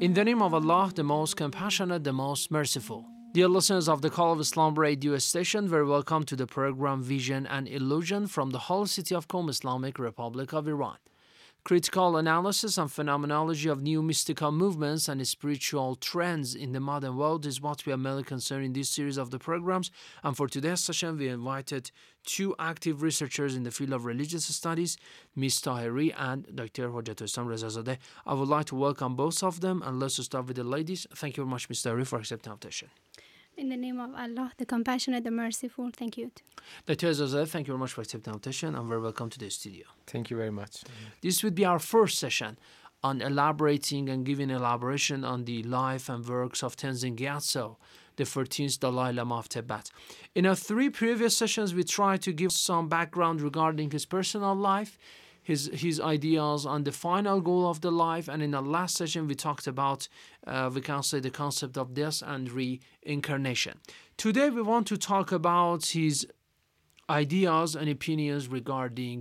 In the name of Allah, the most compassionate, the most merciful. Dear listeners of the Call of Islam radio station, very welcome to the program Vision and Illusion from the whole city of Qom, Islamic Republic of Iran. Critical analysis and phenomenology of new mystical movements and spiritual trends in the modern world is what we are mainly concerned in this series of the programs. And for today's session, we invited two active researchers in the field of religious studies, Ms. Taheri and Dr. Hojatoleslam Rezazadeh. I would like to welcome both of them, and let's start with the ladies. Thank you very much, Ms. Taheri, for accepting the invitation. In the name of Allah, the Compassionate, the Merciful, thank you. Dr. Rezazadeh, thank you very much for accepting the invitation and very welcome to the studio. Thank you very much. This would be our first session on elaborating and giving elaboration on the life and works of Tenzin Gyatso, the 13th Dalai Lama of Tibet. In our three previous sessions, we tried to give some background regarding his personal life, his ideas on the final goal of the life. And in the last session, we talked about, we can say, the concept of death and reincarnation. Today, we want to talk about his ideas and opinions regarding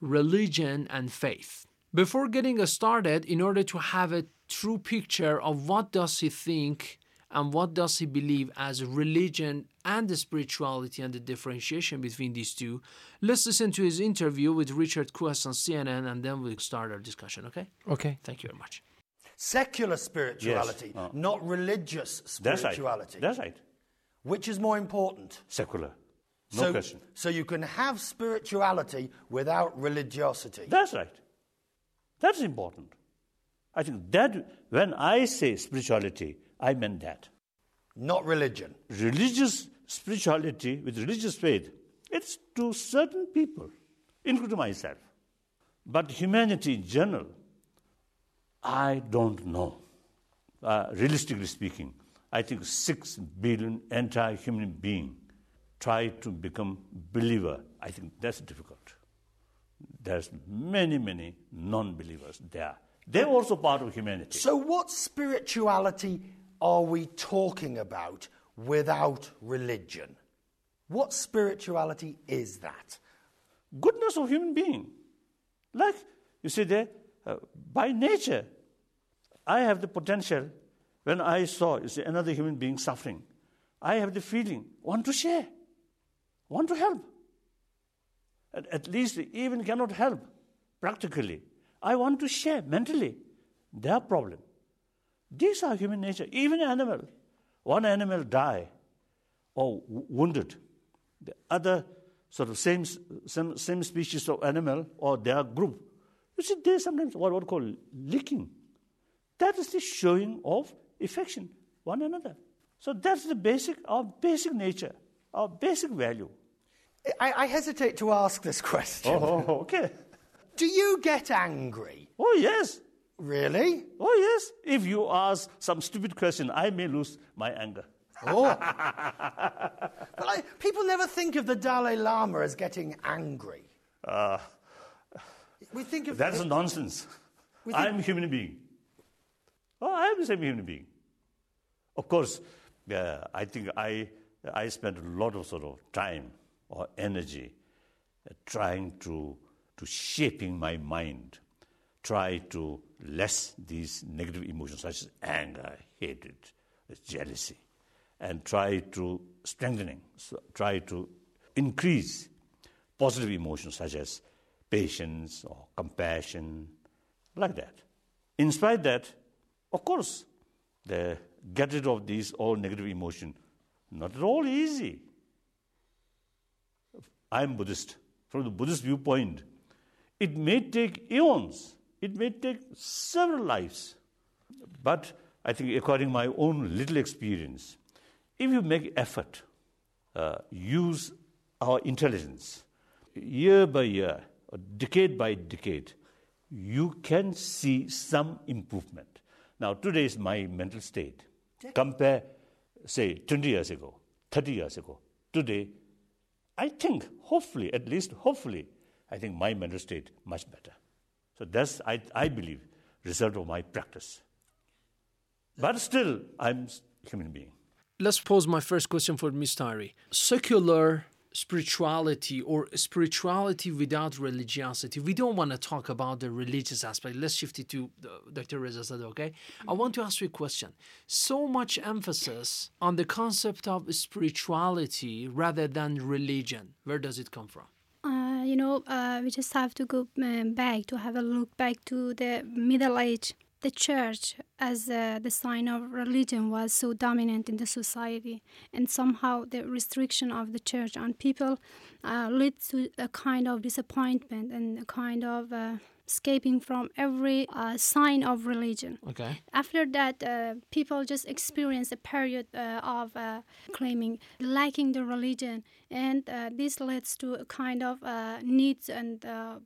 religion and faith. Before getting started, in order to have a true picture of what does he think and what does he believe as religion and the spirituality and the differentiation between these two, let's listen to his interview with Richard Quest on CNN, and then we'll start our discussion, okay? Okay. Thank you very much. Secular spirituality, yes. Not religious spirituality. That's right. Which is more important? Secular. No question. So you can have spirituality without religiosity. That's right. That's important. I think that when I say spirituality, I meant that. Not religion. Religious spirituality with religious faith, it's to certain people, including myself. But humanity in general, I don't know. Realistically speaking, I think 6 billion entire human beings try to become believer. I think that's difficult. There's many, many non-believers there. They're also part of humanity. So what spirituality are we talking about without religion? What spirituality is that? Goodness of human being. Like, you see there, by nature, I have the potential. When I saw, you see, another human being suffering, I have the feeling, want to share, want to help. At least even cannot help practically. I want to share mentally their problem. These are human nature. Even animal. One animal die or wounded. The other sort of same species of animal or their group. You see, they sometimes what we call licking. That is the showing of affection, one another. So that's the basic, our basic nature, our basic value. I hesitate to ask this question. Oh, okay. Do you get angry? Oh, yes. Really? Oh, yes. If you ask some stupid question, I may lose my anger. Oh. But people never think of the Dalai Lama as getting angry. We think of that's nonsense. I'm a human being. Oh, I'm the same human being. Of course, I think I spent a lot of sort of time or energy trying to shaping my mind, try to less these negative emotions such as anger, hatred, jealousy, and try to strengthening, try to increase positive emotions such as patience or compassion, like that. In spite of that, of course, they get rid of these all negative emotion. Not at all easy. I'm Buddhist. From the Buddhist viewpoint, it may take eons, it may take several lives, but I think according to my own little experience, if you make effort, use our intelligence, year by year, or decade by decade, you can see some improvement. Now, today is my mental state. Compare, say, 20 years ago, 30 years ago, today, I think, hopefully, I think my mental state much better. So that's, I believe, result of my practice. But still, I'm a human being. Let's pose my first question for Ms. Taheri. Secular spirituality or spirituality without religiosity. We don't want to talk about the religious aspect. Let's shift it to Dr. Rezazadeh, okay? I want to ask you a question. So much emphasis on the concept of spirituality rather than religion. Where does it come from? We just have to go back to have a look back to the Middle Age. The church as the sign of religion was so dominant in the society, and somehow the restriction of the church on people led to a kind of disappointment and a kind of escaping from every sign of religion. Okay. After that, people just experienced a period of claiming, lacking the religion, and this leads to a kind of needs and a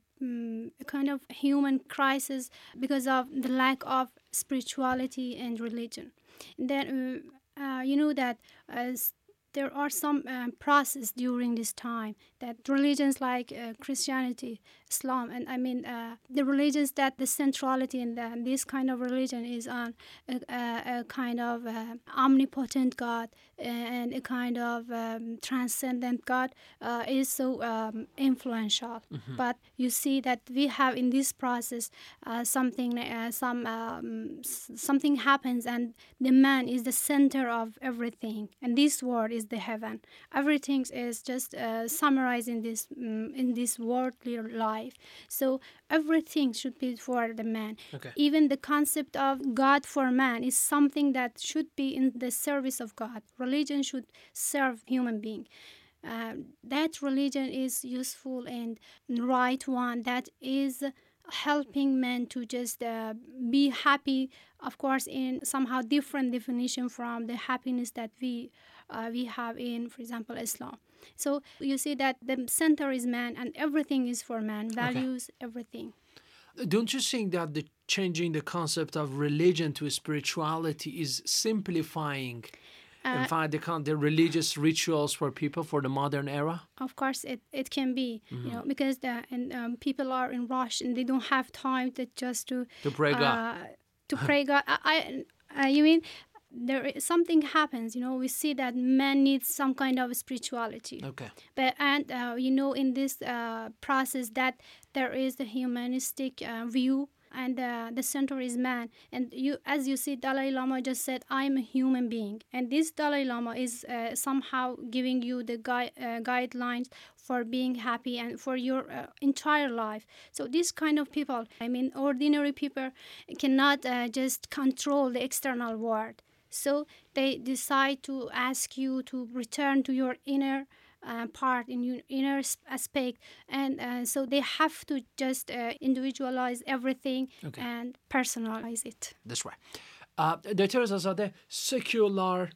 kind of human crisis because of the lack of spirituality and religion. Then there are some process during this time that religions like Christianity, Islam, and the religions that the centrality in this kind of religion is on a kind of omnipotent God and a kind of transcendent God is so influential. Mm-hmm. But you see that we have in this process something happens, and the man is the center of everything, and this world is the heaven. Everything is just summarizing this in this worldly life. So everything should be for the man. Okay. Even the concept of God for man is something that should be in the service of God. Religion should serve human being. That religion is useful and right one that is helping men to just be happy, of course, in somehow different definition from the happiness that we have in, for example, Islam. So you see that the center is man and everything is for man, values, okay, everything. Don't you think that the changing the concept of religion to spirituality is simplifying in fact, the religious rituals for people for the modern era? Of course, it can be, mm-hmm, because people are in rush and they don't have time to just to pray God. To pray God. You mean there is something happens, we see that man needs some kind of spirituality. Okay. But in this process that there is the humanistic view, and the center is man. And you, as you see, Dalai Lama just said, I'm a human being. And this Dalai Lama is somehow giving you the guidelines for being happy and for your entire life. So these kind of people, ordinary people, cannot just control the external world. So they decide to ask you to return to your inner part, in your inner aspect, and so they have to just individualize everything, okay, and personalize it. That's right. Dr. Rezazadeh, secular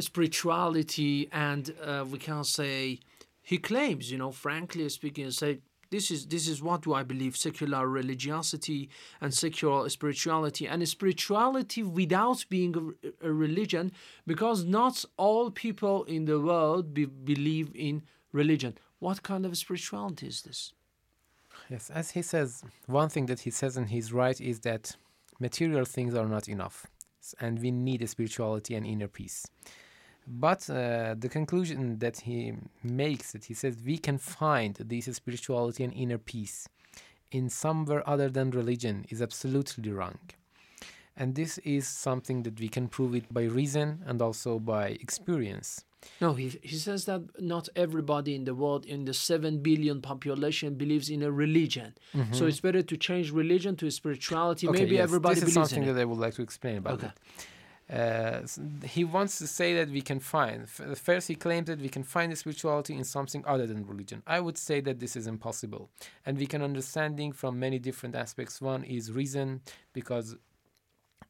spirituality, and we can say he claims, frankly speaking, say this is what do I believe: secular religiosity and secular spirituality, and spirituality without being a religion, because not all people in the world believe in religion. What kind of spirituality is this? Yes, as he says, one thing that he says, and he's right, is that material things are not enough, and we need a spirituality and inner peace. But the conclusion that he makes, that he says we can find this spirituality and inner peace in somewhere other than religion, is absolutely wrong. And this is something that we can prove it by reason and also by experience. No, he says that not everybody in the world, in the 7 billion population, believes in a religion. Mm-hmm. So it's better to change religion to spirituality. Okay, maybe everybody believes in it. This is something that I would like to explain about it. He wants to say that we can find, first he claims that we can find the spirituality in something other than religion. I would say that this is impossible. And we can understanding from many different aspects. One is reason, because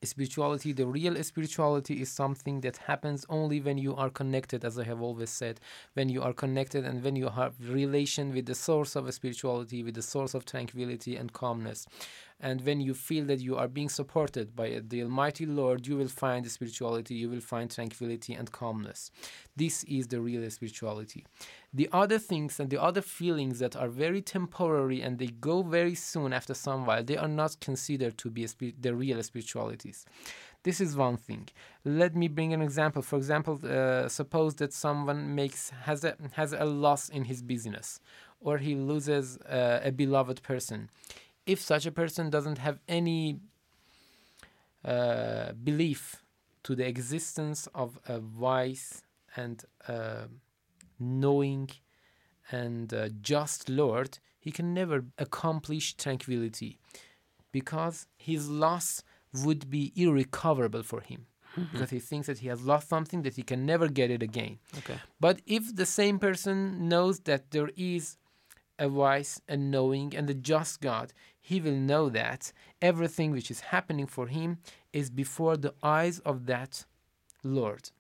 spirituality, the real spirituality is something that happens only when you are connected, as I have always said, when you are connected and when you have relation with the source of spirituality, with the source of tranquility and calmness. And when you feel that you are being supported by the Almighty Lord, you will find spirituality, you will find tranquility and calmness. This is the real spirituality. The other things and the other feelings that are very temporary and they go very soon after some while, they are not considered to be the real spiritualities. This is one thing. Let me bring an example. For example, suppose that someone has a loss in his business, or he loses a beloved person. If such a person doesn't have any belief to the existence of a wise and knowing and just Lord, he can never accomplish tranquility, because his loss would be irrecoverable for him. Mm-hmm. Because he thinks that he has lost something that he can never get it again. Okay. But if the same person knows that there is a wise and knowing and a just God, he will know that everything which is happening for him is before the eyes of that Lord.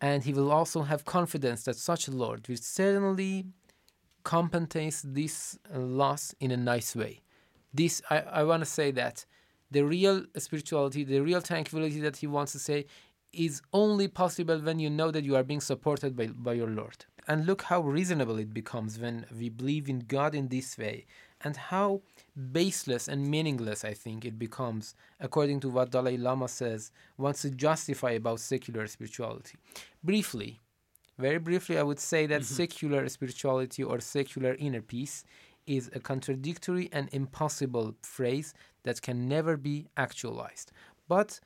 And he will also have confidence that such a Lord will certainly compensate this loss in a nice way. This, I want to say that the real spirituality, the real tranquility that he wants to say is only possible when you know that you are being supported by your Lord. And look how reasonable it becomes when we believe in God in this way, and how baseless and meaningless, I think, it becomes, according to what Dalai Lama says, wants to justify about secular spirituality. Briefly, very briefly, I would say that secular spirituality or secular inner peace is a contradictory and impossible phrase that can never be actualized. But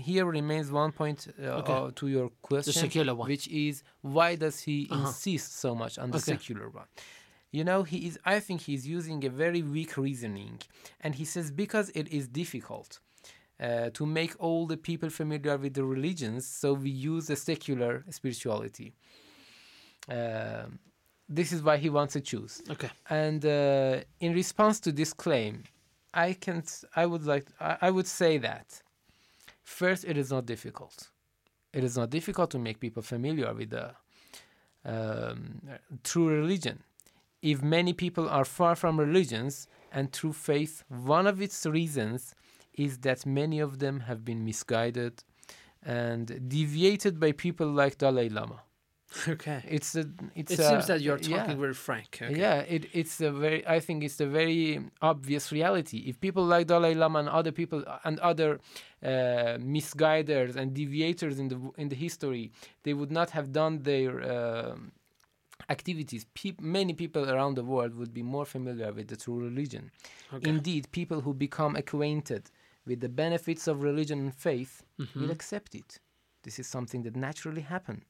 here remains one point to your question, the secular one, which is why does he insist so much on the secular one? You know, I think he's using a very weak reasoning, and he says because it is difficult to make all the people familiar with the religions, so we use a secular spirituality. This is why he wants to choose. Okay. And in response to this claim, I would say that first, it is not difficult. It is not difficult to make people familiar with the true religion. If many people are far from religions and true faith, one of its reasons is that many of them have been misguided and deviated by people like Dalai Lama. Okay. It seems that you're talking very frank. Okay. Yeah, I think it's a very obvious reality. If people like Dalai Lama and other people and other misguiders and deviators in the history, they would not have done their activities. Many people around the world would be more familiar with the true religion. Okay. Indeed, people who become acquainted with the benefits of religion and faith will accept it. This is something that naturally happens.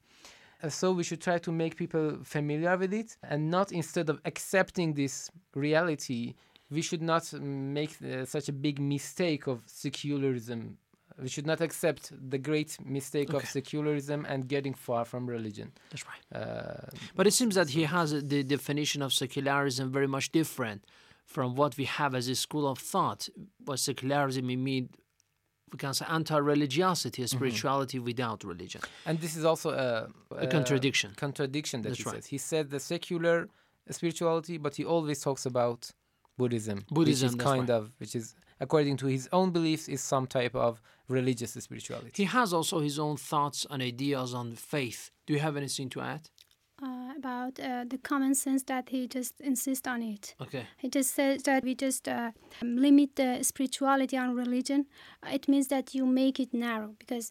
So we should try to make people familiar with it, and not, instead of accepting this reality, we should not make such a big mistake of secularism. We should not accept the great mistake of secularism and getting far from religion. That's right. But it seems that he has the definition of secularism very much different from what we have as a school of thought. By secularism, we mean we can say anti-religiosity, spirituality without religion. And this is also a contradiction. Contradiction that That's he right. said. He said the secular spirituality, but he always talks about Buddhism. Buddhism, which is which is, according to his own beliefs, is some type of religious spirituality. He has also his own thoughts and ideas on faith. Do you have anything to add? About the common sense that he just insists on it. Okay. He just says that we just limit the spirituality on religion. It means that you make it narrow, because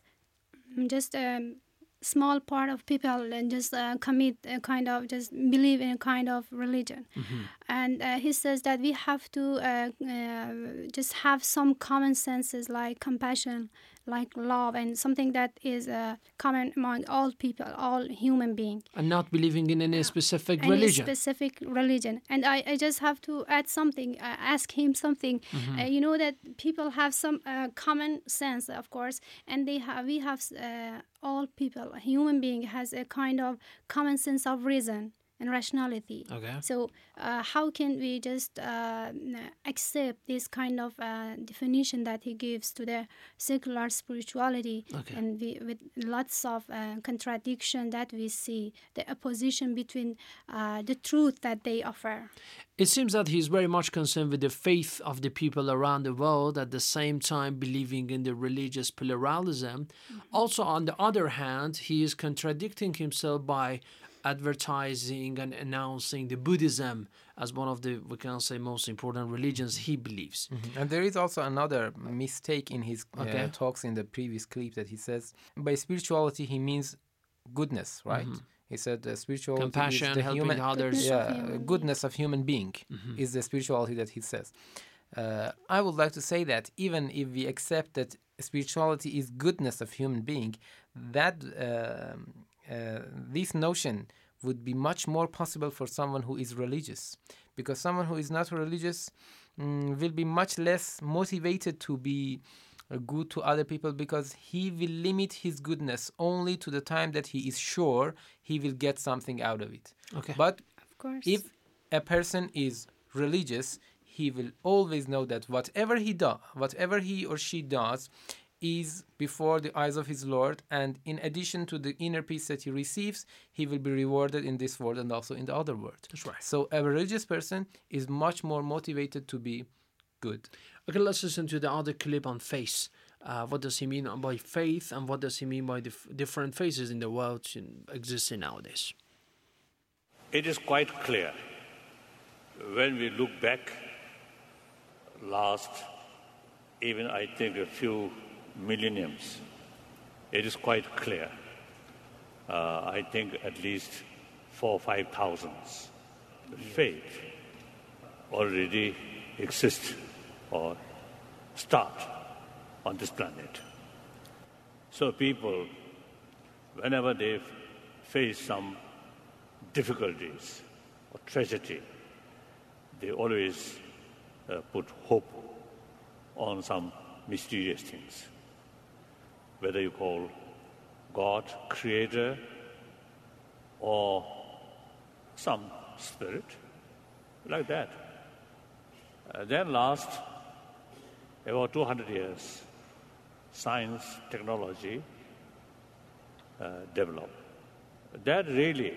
just a small part of people and just commit a kind of, just believe in a kind of religion. Mm-hmm. And he says that we have to just have some common senses like compassion, like love and something that is common among all people, all human beings. And not believing in any specific religion. Any specific religion. And I just have to add something, ask him something. Mm-hmm. You know that people have some common sense, of course, and we have all people, human being has a kind of common sense of reason and rationality. Okay. So how can we just accept this kind of definition that he gives to the secular spirituality? Okay. And with lots of contradiction that we see, the opposition between the truth that they offer. It seems that he's very much concerned with the faith of the people around the world, at the same time believing in the religious pluralism. Mm-hmm. Also, on the other hand, he is contradicting himself by advertising and announcing the Buddhism as one of the, we can say, most important religions he believes. Mm-hmm. And there is also another mistake in his talks in the previous clip that he says, by spirituality he means goodness, right? Mm-hmm. He said the spirituality compassion, is the helping human, others. Goodness of human being is the spirituality that he says. I would like to say that even if we accept that spirituality is goodness of human being, that this notion would be much more possible for someone who is religious, because someone who is not religious will be much less motivated to be good to other people, because he will limit his goodness only to the time that he is sure he will get something out of it. Okay. But of course, if a person is religious, he will always know that whatever he or she does is before the eyes of his Lord, and in addition to the inner peace that he receives, he will be rewarded in this world and also in the other world. That's right. So a religious person is much more motivated to be good. Okay, let's listen to the other clip on faith. What does he mean by faith, and what does he mean by the different faiths in the world existing nowadays? It is quite clear when we look back even I think a few millenniums, it is quite clear. I think at least 4,000 or 5,000 faith already exist or start on this planet. So people, whenever they face some difficulties or tragedy, they always put hope on some mysterious things. Whether you call God, Creator, or some spirit, like that. Then last, about 200 years, science, technology developed. That really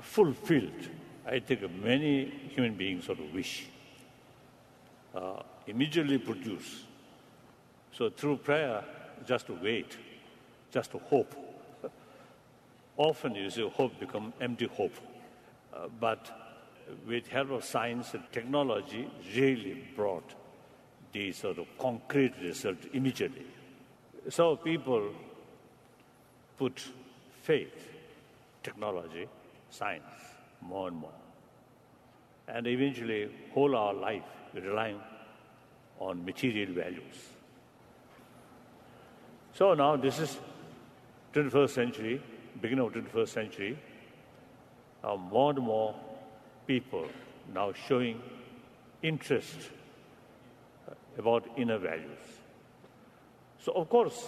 fulfilled, I think, many human beings' sort of wish. Immediately produce. So through prayer, just to wait, just to hope. Often you see hope become empty hope. But with help of science and technology, really brought the sort of concrete result immediately. So people put faith, technology, science, more and more. And eventually, whole our life, relying on material values. So now this is 21st century, beginning of 21st century, more and more people now showing interest about inner values. So of course,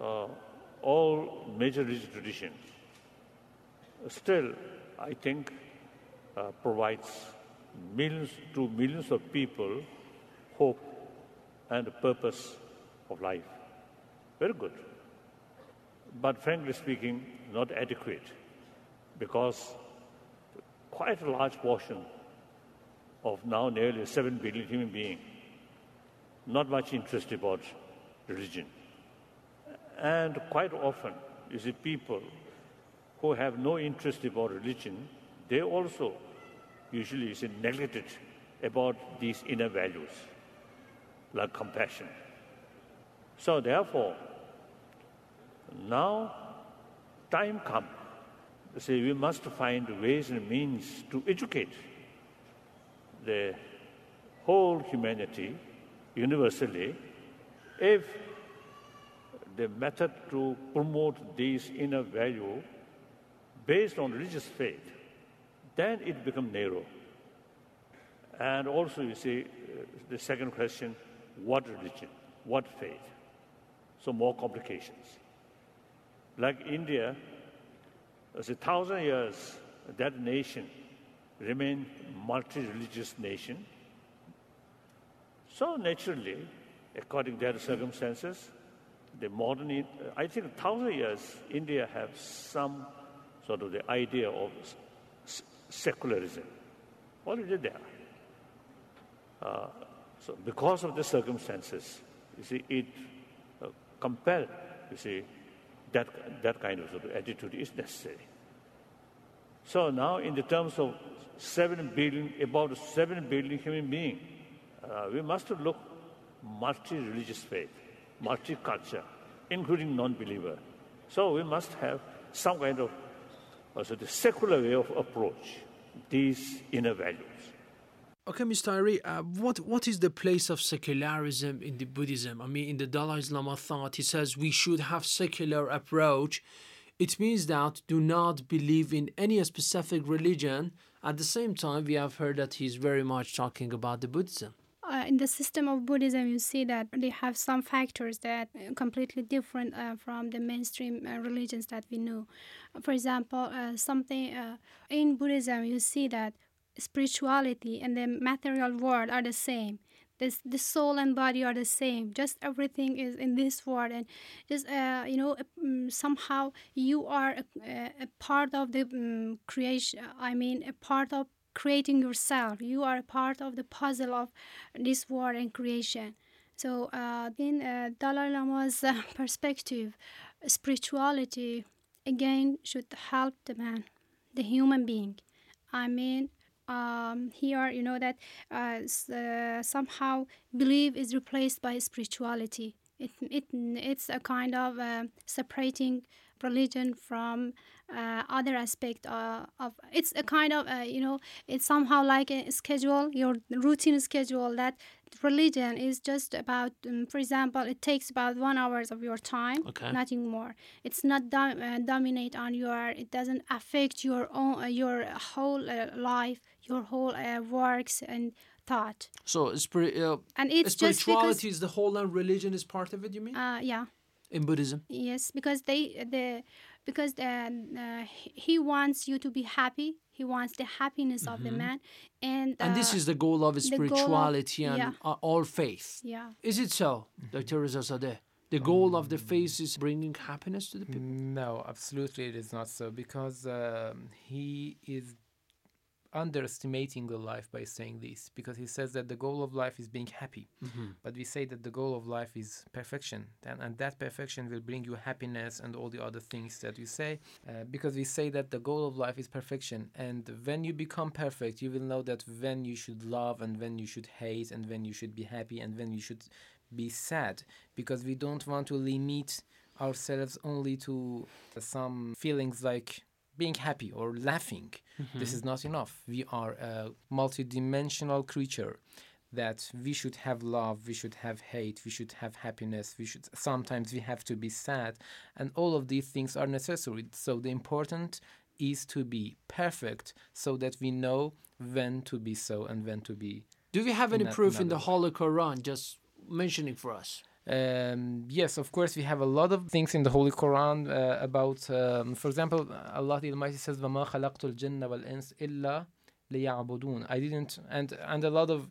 all major religious traditions still, I think, provides millions to millions of people hope and purpose of life. Very good. But frankly speaking, not adequate, because quite a large portion of now nearly 7 billion human beings not much interest about religion. And quite often, you see people who have no interest about religion, they also usually is neglected about these inner values, like compassion. So therefore, now time comes. Say we must find ways and means to educate the whole humanity universally if the method to promote these inner value based on religious faith, then it becomes narrow. And also, you see, the second question, what religion, what faith? So more complications. Like India, as 1,000 years, that nation remained multi-religious nation. So naturally, according to their circumstances, the modern, I think 1,000 years, India have some sort of the idea of secularism already there. So because of the circumstances, you see, it compelled, you see, that kind of sort of attitude is necessary. So now in the terms of about 7 billion human beings, we must look multi-religious faith, multi-culture, including non-believer. So we must have some kind of also the secular way of approach these inner values. Okay, Mr. Taheri, what is the place of secularism in the Buddhism? I mean, in the Dalai Lama thought, he says we should have secular approach. It means that do not believe in any specific religion. At the same time, we have heard that he's very much talking about the Buddhism. In the system of Buddhism, you see that they have some factors that are completely different from the mainstream religions that we know. For example, in Buddhism, you see that spirituality and the material world are the same. The soul and body are the same. Just everything is in this world, and just somehow you are a part of the creation. I mean, a part of creating yourself. You are a part of the puzzle of this world and creation. So, in Dalai Lama's perspective, spirituality again should help the man, the human being. I mean. Here, you know that somehow belief is replaced by spirituality. It's a kind of separating religion from other aspect of. It's a kind of it's somehow like a schedule, your routine schedule. That religion is just about, for example, it takes about 1 hour of your time, okay. Nothing more. It's not dominate on your. It doesn't affect your own, your whole life. Your whole works and thought. So and it's spirituality just because, is the whole, and religion is part of it, you mean? Yeah. In Buddhism? Yes, because he wants you to be happy. He wants the happiness of the man. And this is the goal of spirituality all faith. Yeah. Is it so, Dr. Rezazadeh? The goal of the faith is bringing happiness to the people? No, absolutely it is not so, because he is underestimating the life by saying this, because he says that the goal of life is being happy, but we say that the goal of life is perfection, and that perfection will bring you happiness and all the other things that you say, because we say that the goal of life is perfection, and when you become perfect you will know that when you should love and when you should hate and when you should be happy and when you should be sad, because we don't want to limit ourselves only to some feelings like being happy or laughing. This is not enough. We are a multidimensional creature, that we should have love, we should have hate, we should have happiness, sometimes we have to be sad, and all of these things are necessary. So the important is to be perfect, so that we know when to be so and when to be. Do we have any proof in the Holy Quran? Just mentioning for us. Yes, of course, we have a lot of things in the Holy Quran about, for example, Allah the Almighty says, وَمَا خَلَقْتُ الْجِنَّ وَالْإِنسَ إِلَّا لِيَعْبُدُونَ. I didn't, and a lot of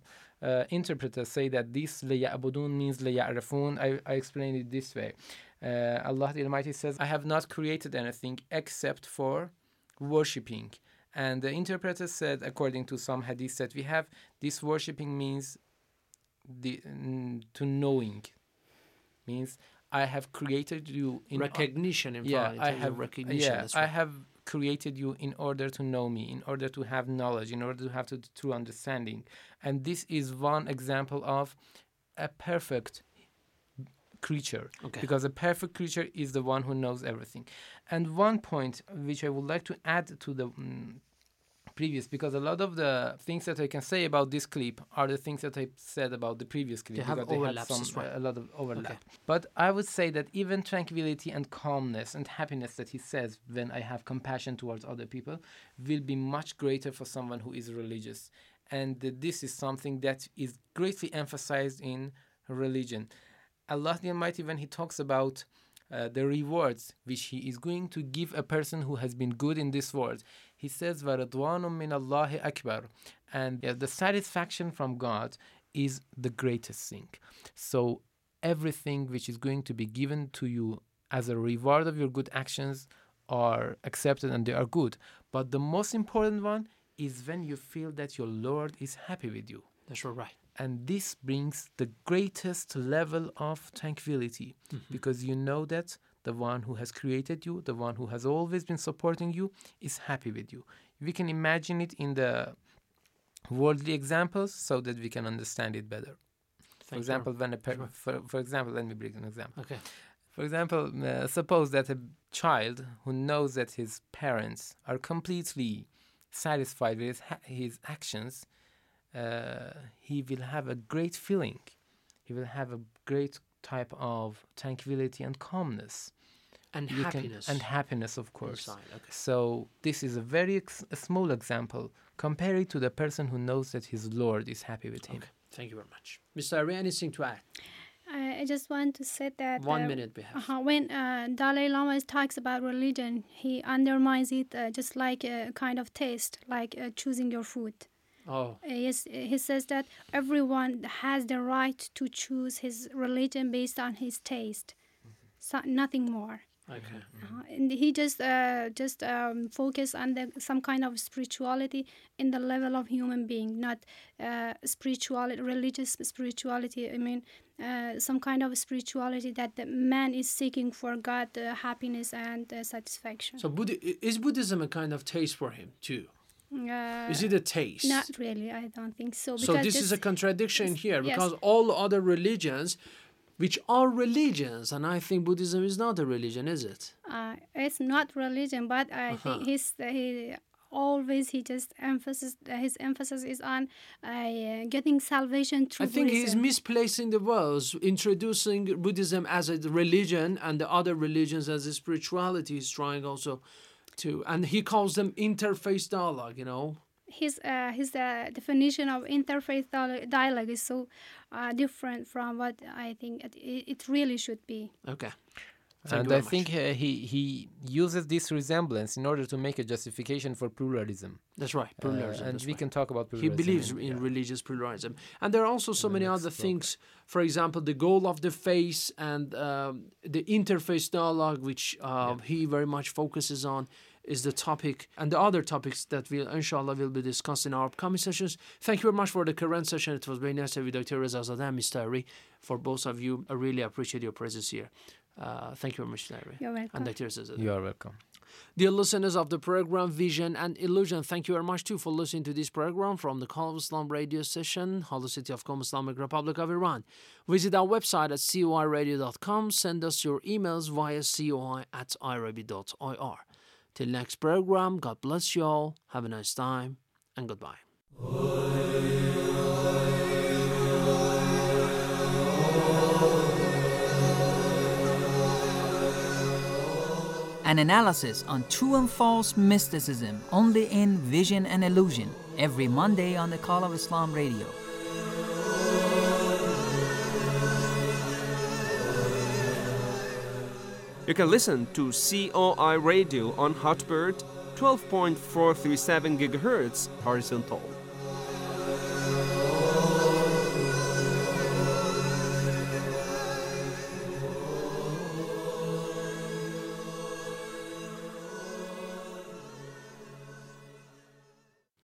interpreters say that this لِيَعْبُدُونَ means لِيَعْرَفُونَ. I explained it this way. Allah the Almighty says, I have not created anything except for worshipping. And the interpreter said, according to some hadith that we have, this worshipping means to knowing. Means I have created you in recognition. I have created you in order to know me, in order to have knowledge, in order to have true understanding. And this is one example of a perfect creature, because a perfect creature is the one who knows everything. And one point which I would like to add to the previous, because a lot of the things that I can say about this clip are the things that I said about the previous clip. They have overlaps, a lot of overlap. Okay. But I would say that even tranquility and calmness and happiness that he says when I have compassion towards other people will be much greater for someone who is religious. And this is something that is greatly emphasized in religion. Allah the Almighty, when he talks about the rewards which he is going to give a person who has been good in this world, he says, وَرَضْوَانٌ مِّنَ اللَّهِ أَكْبَرُ. And the satisfaction from God is the greatest thing. So everything which is going to be given to you as a reward of your good actions are accepted and they are good. But the most important one is when you feel that your Lord is happy with you. That's right. And this brings the greatest level of tranquility, mm-hmm. because you know that the one who has created you, the one who has always been supporting you, is happy with you. We can imagine it in the worldly examples so that we can understand it better. For example, let me bring an example. Okay. For example, suppose that a child who knows that his parents are completely satisfied with his actions, he will have a great feeling. He will have a great type of tranquility and calmness. And happiness, of course. Inside, okay. So this is a very small example. Compare it to the person who knows that his Lord is happy with him. Okay. Thank you very much. Mr. Ari, anything to add? I just want to say that... 1 minute we have. When Dalai Lama talks about religion, he undermines it just like a kind of taste, like choosing your food. Oh. Yes, he says that everyone has the right to choose his religion based on his taste, so nothing more. Okay. Mm-hmm. And he just focus on some kind of spirituality in the level of human being, not religious spirituality. I mean, some kind of spirituality that the man is seeking for God, happiness and satisfaction. So is Buddhism a kind of taste for him too? Is it a taste? Not really, I don't think so. So this is a contradiction here, because yes. All other religions, which are religions, and I think Buddhism is not a religion, is it? It's not religion, but I think his emphasis is on getting salvation through Buddhism. I think he's misplacing the words, introducing Buddhism as a religion and the other religions as a spirituality. He's trying also to, and he calls them interfaith dialogue, you know. His definition of interfaith dialogue is so different from what I think it really should be. Okay. Thank you very much. I think he uses this resemblance in order to make a justification for pluralism. That's right. Pluralism. And we can talk about pluralism. He believes in religious pluralism. And there are also so many other things. For example, the goal of the faith and the interfaith dialogue, which he very much focuses on, is the topic. And the other topics that we'll, inshallah, will be discussed in our upcoming sessions. Thank you very much for the current session. It was very nice with Dr. Rezazadeh and Mr. Ari. For both of you, I really appreciate your presence here. Thank you very much, Larry. You're welcome. And Dr. Rezazadeh. You are welcome. Dear listeners of the program Vision and Illusion, thank you very much too for listening to this program from the Call of Islam radio session, Holy City of Qom, Islamic Republic of Iran. Visit our website at coiradio.com. Send us your emails via coi@irib.ir. Till next program, God bless you all. Have a nice time and goodbye. An analysis on true and false mysticism, only in Vision and Illusion, every Monday on the Call of Islam Radio. You can listen to COI Radio on Hotbird, 12.437 GHz horizontal.